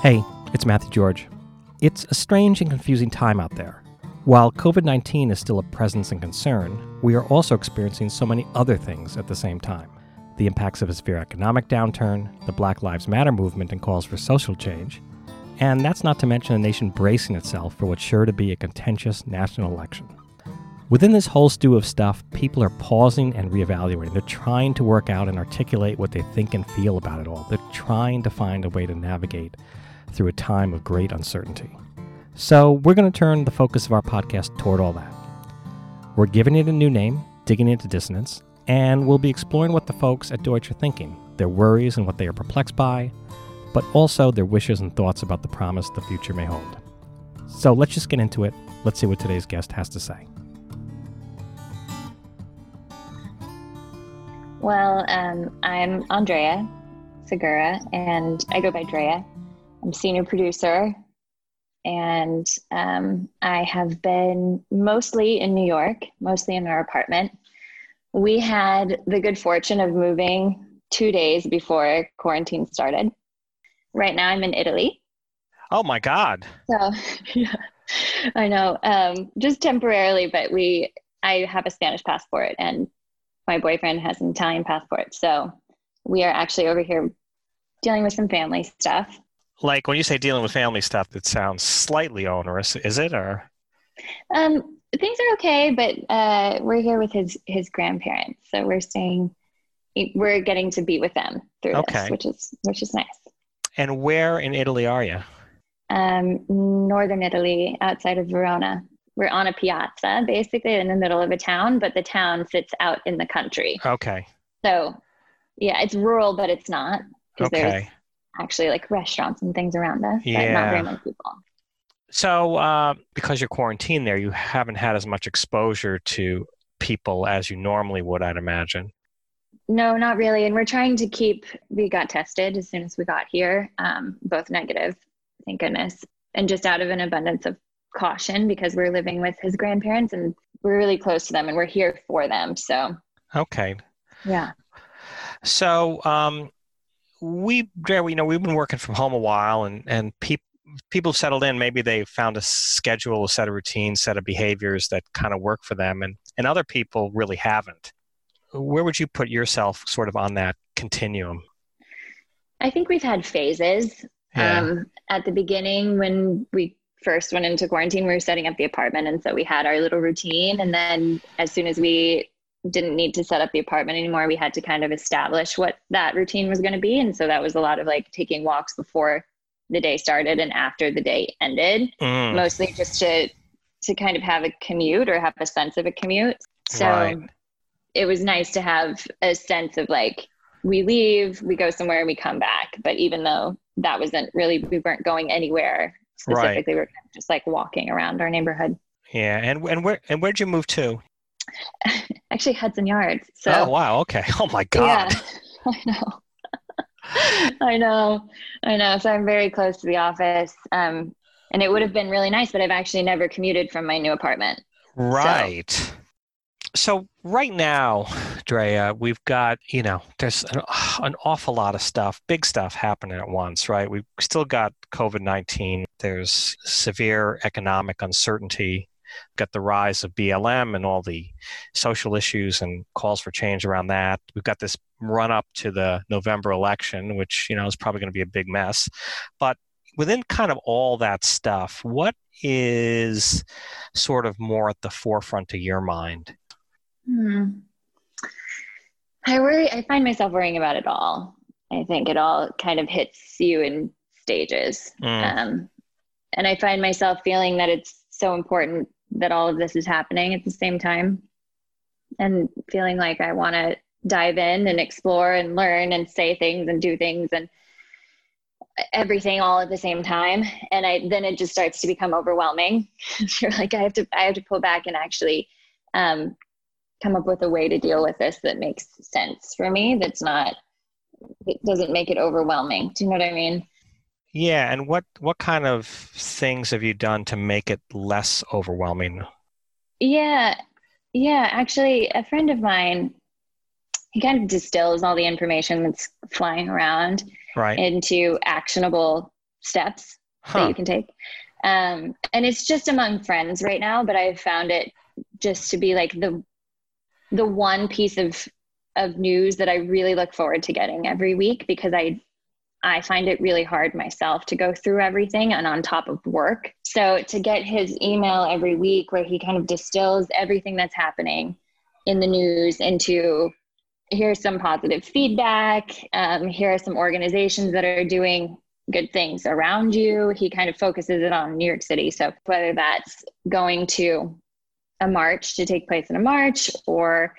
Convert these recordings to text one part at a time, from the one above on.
Hey, it's Matthew George. It's a strange and confusing time out there. While COVID-19 is still a presence and concern, we are also experiencing so many other things at the same time. The impacts of a severe economic downturn, the Black Lives Matter movement and calls for social change, and that's not to mention a nation bracing itself for what's sure to be a contentious national election. Within this whole stew of stuff, people are pausing and reevaluating. They're trying to work out and articulate what they think and feel about it all. They're trying to find a way to navigate through a time of great uncertainty. So we're going to turn the focus of our podcast toward all that. We're giving it a new name, Digging Into Dissonance, and we'll be exploring what the folks at Deutsch are thinking, their worries and what they are perplexed by, but also their wishes and thoughts about the promise the future may hold. So let's just get into it. Let's see what today's guest has to say. Well, I'm Andrea Segura, and I go by Drea. I'm senior producer, and I have been mostly in New York, mostly in our apartment. We had the good fortune of moving 2 days before quarantine started. Right now I'm in Italy. Oh my God. So, yeah, I know, just temporarily, but I have a Spanish passport and my boyfriend has an Italian passport. So we are actually over here dealing with some family stuff. Like, when you say dealing with family stuff, it sounds slightly onerous, is it? Or things are okay, but we're here with his grandparents, so we're getting to be with them through this, which is nice. And where in Italy are you? Northern Italy, outside of Verona. We're on a piazza, basically, in the middle of a town, but the town sits out in the country. Okay. So, yeah, it's rural, but it's not. Okay. Actually, like, restaurants and things around us, but not very many people. So because you're quarantined there, you haven't had as much exposure to people as you normally would, I'd imagine. No, not really. And we're trying to we got tested as soon as we got here, both negative, thank goodness, and just out of an abundance of caution because we're living with his grandparents and we're really close to them and we're here for them, so. Okay. Yeah. So, we've been working from home a while, and people settled in. Maybe they found a schedule, a set of routines, set of behaviors that kind of work for them, and other people really haven't. Where would you put yourself sort of on that continuum? I think we've had phases. Yeah. At the beginning, when we first went into quarantine, we were setting up the apartment, and so we had our little routine, and then as soon as we didn't need to set up the apartment anymore, we had to kind of establish what that routine was going to be. And so that was a lot of like taking walks before the day started and after the day ended, mostly just to kind of have a commute or have a sense of a commute. So It was nice to have a sense of like, we leave, we go somewhere and we come back. But even though that wasn't really, we weren't going anywhere specifically, we're just like walking around our neighborhood. Yeah. And where'd you move to? Actually, Hudson Yards. So, oh, wow. Okay. Oh, my God. Yeah, I know. I know. So I'm very close to the office. And it would have been really nice, but I've actually never commuted from my new apartment. Right. So right now, Drea, we've got, there's an awful lot of stuff, big stuff happening at once, right? We've still got COVID-19. There's severe economic uncertainty. We've got the rise of BLM and all the social issues and calls for change around that. We've got this run up to the November election, which, is probably going to be a big mess. But within kind of all that stuff, what is sort of more at the forefront of your mind? I find myself worrying about it all. I think it all kind of hits you in stages. And I find myself feeling that it's so important that all of this is happening at the same time, and feeling like I want to dive in and explore and learn and say things and do things and everything all at the same time. And then it just starts to become overwhelming. You're like, I have to pull back and actually come up with a way to deal with this that makes sense for me. It doesn't make it overwhelming. Do you know what I mean? Yeah, and what kind of things have you done to make it less overwhelming? Yeah, actually, a friend of mine, he kind of distills all the information that's flying around into actionable steps that you can take. And it's just among friends right now, but I've found it just to be like the one piece of news that I really look forward to getting every week, because I find it really hard myself to go through everything and on top of work. So to get his email every week where he kind of distills everything that's happening in the news into, here's some positive feedback. Here are some organizations that are doing good things around you. He kind of focuses it on New York City. So whether that's going to a march, to take place in a march, or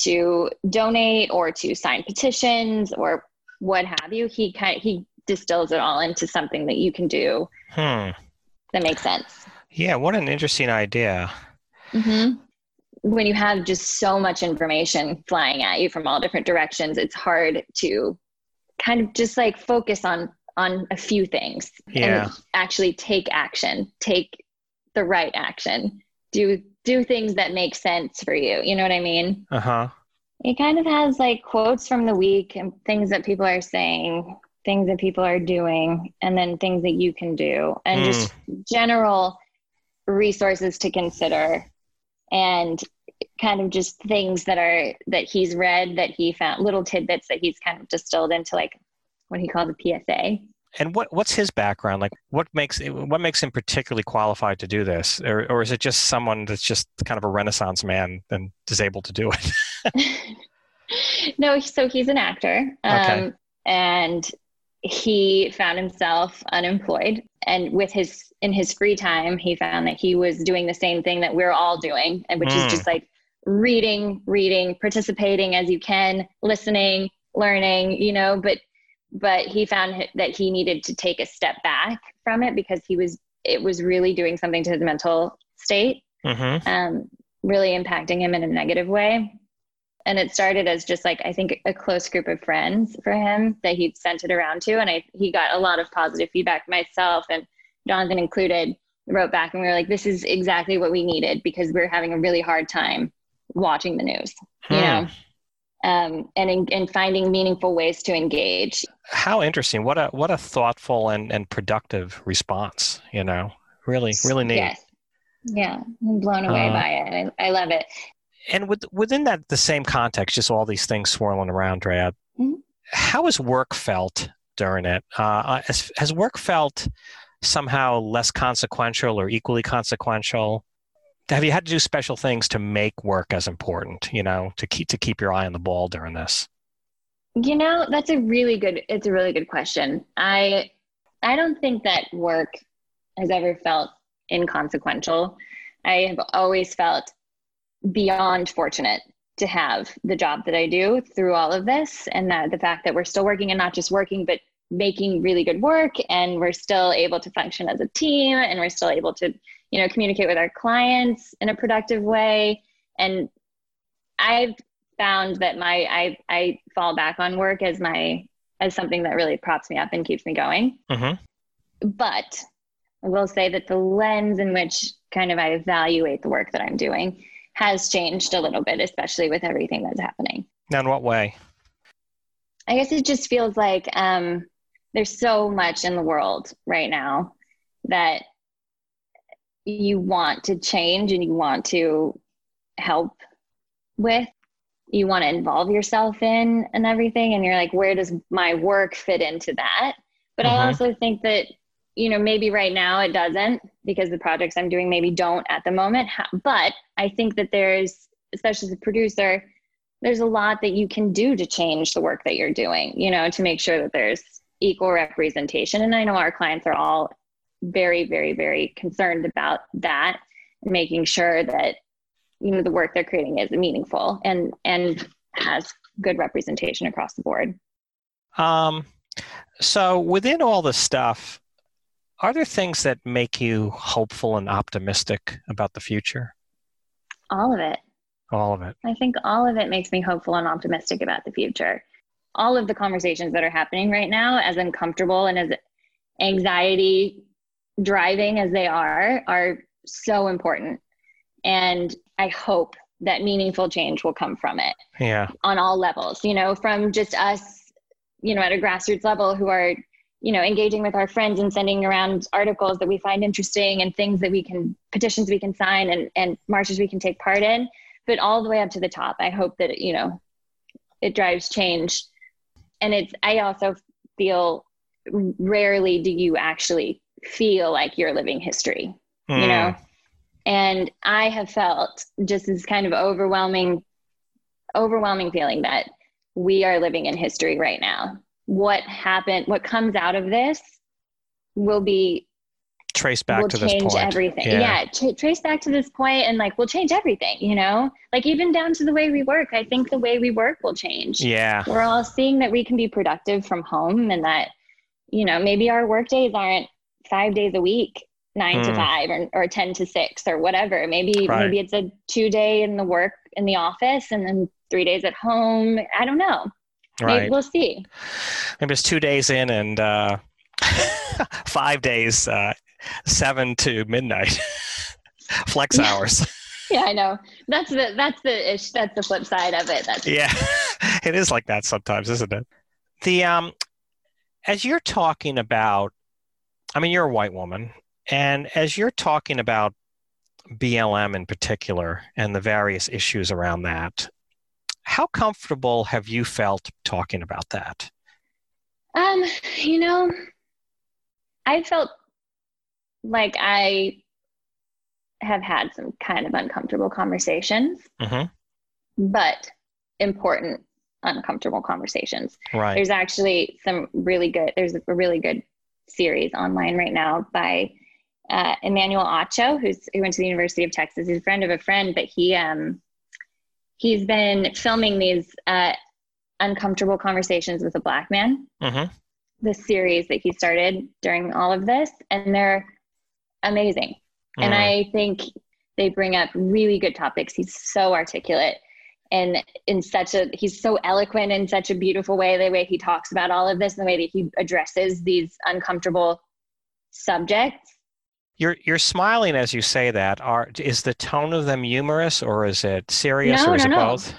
to donate, or to sign petitions, or what have you, he distills it all into something that you can do. That makes sense. Yeah, what an interesting idea. Mm-hmm. When you have just so much information flying at you from all different directions, it's hard to kind of just like focus on a few things and actually take action, take the right action, do things that make sense for you. You know what I mean? Uh-huh. It kind of has like quotes from the week and things that people are saying, things that people are doing, and then things that you can do, and just general resources to consider, and kind of just things that he's read, that he found, little tidbits that he's kind of distilled into like what he called the PSA. And what's his background? Like what makes him particularly qualified to do this? Or is it just someone that's just kind of a Renaissance man and is able to do it? No, so he's an actor. Okay. And he found himself unemployed, and in his free time, he found that he was doing the same thing that we're all doing, and which is just like reading, participating as you can, listening, learning, you know, but he found that he needed to take a step back from it, because it was really doing something to his mental state, really impacting him in a negative way. And it started as just like, I think, a close group of friends for him that he'd sent it around to. And he got a lot of positive feedback. Myself and Jonathan included wrote back, and we were like, this is exactly what we needed, because we're having a really hard time watching the news, you know? And finding meaningful ways to engage. How interesting. What a thoughtful and productive response, you know, really, really neat. Yes. Yeah. I'm blown away by it. I love it. And within that, the same context, just all these things swirling around, Drea, how has work felt during it? Has work felt somehow less consequential or equally consequential? Have you had to do special things to make work as important, you know, to keep your eye on the ball during this? You know, it's a really good question. I don't think that work has ever felt inconsequential. I have always felt beyond fortunate to have the job that I do through all of this, and that the fact that we're still working, and not just working, but making really good work, and we're still able to function as a team, and we're still able to, you know, communicate with our clients in a productive way. And I've found that I fall back on work as something that really props me up and keeps me going. But I will say that the lens in which kind of I evaluate the work that I'm doing has changed a little bit, especially with everything that's happening. Now, in what way? I guess it just feels like there's so much in the world right now that you want to change and you want to help with, you want to involve yourself in and everything. And you're like, where does my work fit into that? But I also think that, you know, maybe right now it doesn't, because the projects I'm doing maybe don't at the moment. But I think that there's, especially as a producer, there's a lot that you can do to change the work that you're doing, you know, to make sure that there's equal representation. And I know our clients are all very, very, very concerned about that, making sure that, you know, the work they're creating is meaningful and has good representation across the board. So within all the stuff, are there things that make you hopeful and optimistic about the future? All of it. I think all of it makes me hopeful and optimistic about the future. All of the conversations that are happening right now, as uncomfortable and as anxiety driving as they are so important. And I hope that meaningful change will come from it. Yeah. On all levels, you know, from just us, you know, at a grassroots level who are, you know, engaging with our friends and sending around articles that we find interesting and things that we can, petitions we can sign and marches we can take part in, but all the way up to the top. I hope that, you know, it drives change. And it's, I also feel rarely do you actually feel like you're living history, you know? And I have felt just this kind of overwhelming feeling that we are living in history right now. What happened, what comes out of this will be traced back to this point. Will change everything. Yeah. Trace back to this point and like, we'll change everything, you know, like even down to the way we work. I think the way we work will change. Yeah. We're all seeing that we can be productive from home and that, you know, maybe our work days aren't 5 days a week, 9 to 5 or 10 to 6 or whatever. Maybe it's a 2 day in the office and then 3 days at home. I don't know. Right. Maybe we'll see. Maybe it's 2 days in and 5 days, 7 to midnight flex hours. Yeah, I know. That's the ish. That's the flip side of it. It is like that sometimes, isn't it? The, as you're talking about, I mean, you're a white woman. And as you're talking about BLM in particular and the various issues around that, how comfortable have you felt talking about that? You know, I felt like I have had some kind of uncomfortable conversations, but important uncomfortable conversations. Right. There's actually there's a really good series online right now by Emmanuel Acho, who went to the University of Texas. He's a friend of a friend, but he's been filming these Uncomfortable Conversations with a Black Man, the series that he started during all of this, and they're amazing. And I think they bring up really good topics. He's so articulate and he's so eloquent in such a beautiful way, the way he talks about all of this and the way that he addresses these uncomfortable subjects. You're smiling as you say that. Is the tone of them humorous or is it serious or is it both?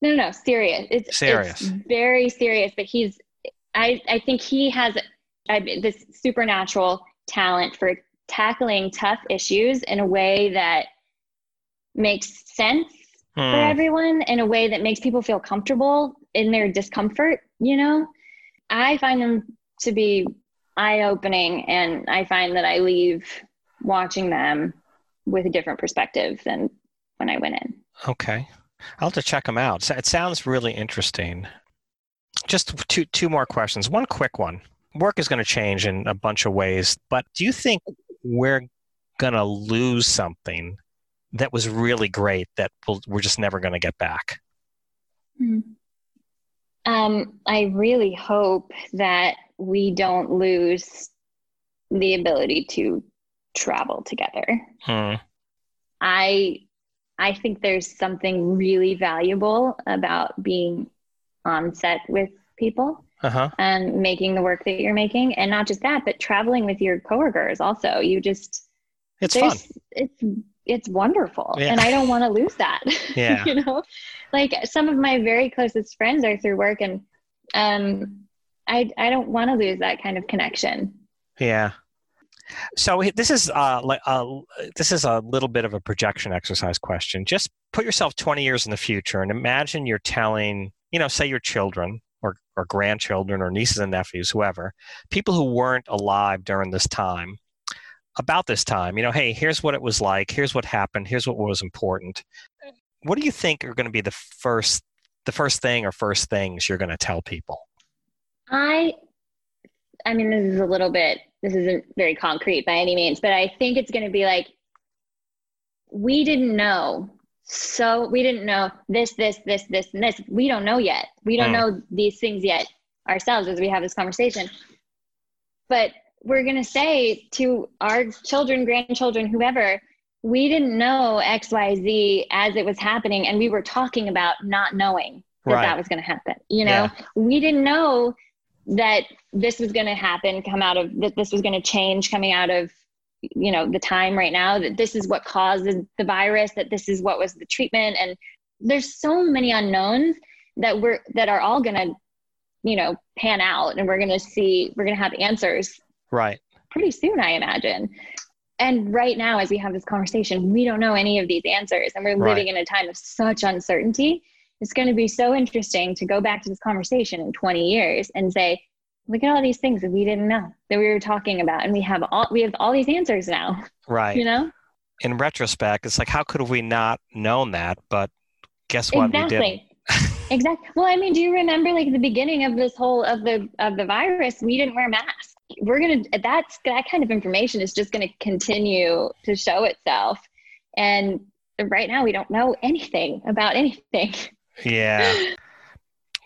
No, serious. It's serious. It's very serious, but I think he has this supernatural talent for tackling tough issues in a way that makes sense for everyone, in a way that makes people feel comfortable in their discomfort, you know? I find them to be eye-opening, and I find that I leave watching them with a different perspective than when I went in. Okay. I'll have to check them out. It sounds really interesting. Just two more questions. One quick one. Work is going to change in a bunch of ways, but do you think we're going to lose something that was really great that we're just never going to get back? I really hope that we don't lose the ability to travel together. I think there's something really valuable about being on set with people and making the work that you're making. And not just that, but traveling with your coworkers also. It's fun. It's wonderful. Yeah. And I don't want to lose that. Yeah. You know, like some of my very closest friends are through work, and I don't want to lose that kind of connection. Yeah. So this is a little bit of a projection exercise question. Just put yourself 20 years in the future and imagine you're telling, you know, say your children or grandchildren or nieces and nephews, whoever, people who weren't alive during this time, about this time, you know, hey, here's what it was like, here's what happened, here's what was important. What do you think are going to be the first things you're going to tell people? I mean, this isn't very concrete by any means, but I think it's going to be like, we didn't know this, and this. We don't know yet. We don't know these things yet ourselves as we have this conversation. But we're going to say to our children, grandchildren, whoever, we didn't know X, Y, Z as it was happening. And we were talking about not knowing that was going to happen. You know, we didn't know that this was going to happen, come out of that, this was going to change coming out of, you know, the time right now, that this is what caused the virus, that this is what was the treatment. And there's so many unknowns that are all going to, you know, pan out, and we're going to have answers. Right. Pretty soon, I imagine. And right now, as we have this conversation, we don't know any of these answers, and we're living in a time of such uncertainty. It's going to be so interesting to go back to this conversation in 20 years and say, look at all these things that we didn't know that we were talking about. And we have all these answers now. Right. You know, in retrospect, it's like, how could we not known that? But guess what? Exactly. We didn't. Exactly. Well, I mean, do you remember like the beginning of this whole, of the virus, we didn't wear masks. We're going to, that kind of information is just going to continue to show itself. And right now we don't know anything about anything. Yeah.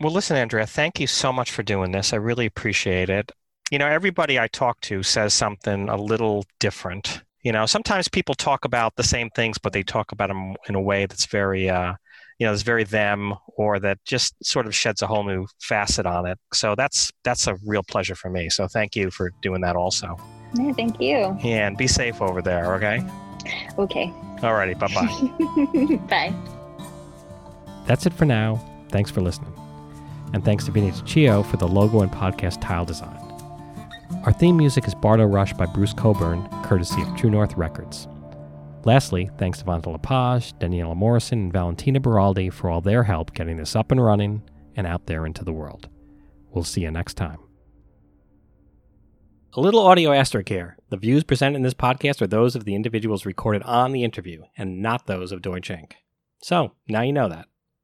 Well, listen, Andrea, thank you so much for doing this. I really appreciate it. You know, everybody I talk to says something a little different. You know, sometimes people talk about the same things, but they talk about them in a way that's very, you know, it's very them, or that just sort of sheds a whole new facet on it. So that's a real pleasure for me. So thank you for doing that also. Yeah, thank you. Yeah, and be safe over there, okay? Okay. All righty, bye-bye. Bye. That's it for now. Thanks for listening. And thanks to Vinicius Chio for the logo and podcast tile design. Our theme music is Bardo Rush by Bruce Coburn, courtesy of True North Records. Lastly, thanks to Vanda Lepage, Daniela Morrison, and Valentina Baraldi for all their help getting this up and running and out there into the world. We'll see you next time. A little audio asterisk here. The views presented in this podcast are those of the individuals recorded on the interview and not those of Deutsch Inc. So, now you know that.